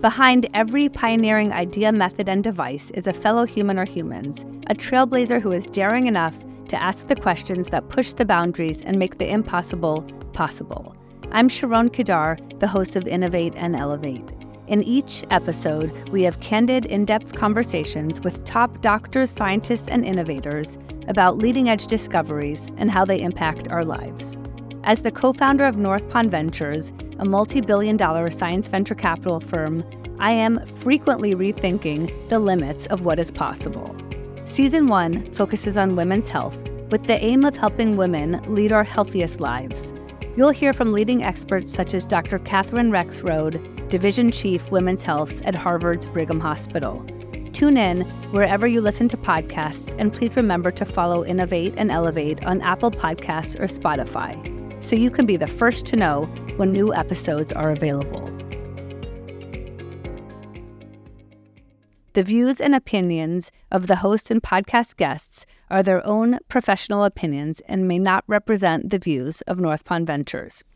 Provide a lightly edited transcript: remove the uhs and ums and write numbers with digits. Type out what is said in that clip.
Behind every pioneering idea, method, and device is a fellow human or humans, a trailblazer who is daring enough to ask the questions that push the boundaries and make the impossible possible. I'm Sharon Kedar, the host of Innovate and Elevate. In each episode, we have candid, in-depth conversations with top doctors, scientists, and innovators about leading-edge discoveries and how they impact our lives. As the co-founder of Northpond Ventures, a multi-billion-dollar science venture capital firm, I am frequently rethinking the limits of what is possible. Season 1 focuses on women's health with the aim of helping women lead our healthiest lives. You'll hear from leading experts such as Dr. Kathryn Rexrode, Division Chief Women's Health at Harvard's Brigham Hospital. Tune in wherever you listen to podcasts, and please remember to follow Innovate and Elevate on Apple Podcasts or Spotify, so you can be the first to know when new episodes are available. The views and opinions of the host and podcast guests are their own professional opinions and may not represent the views of Northpond Ventures.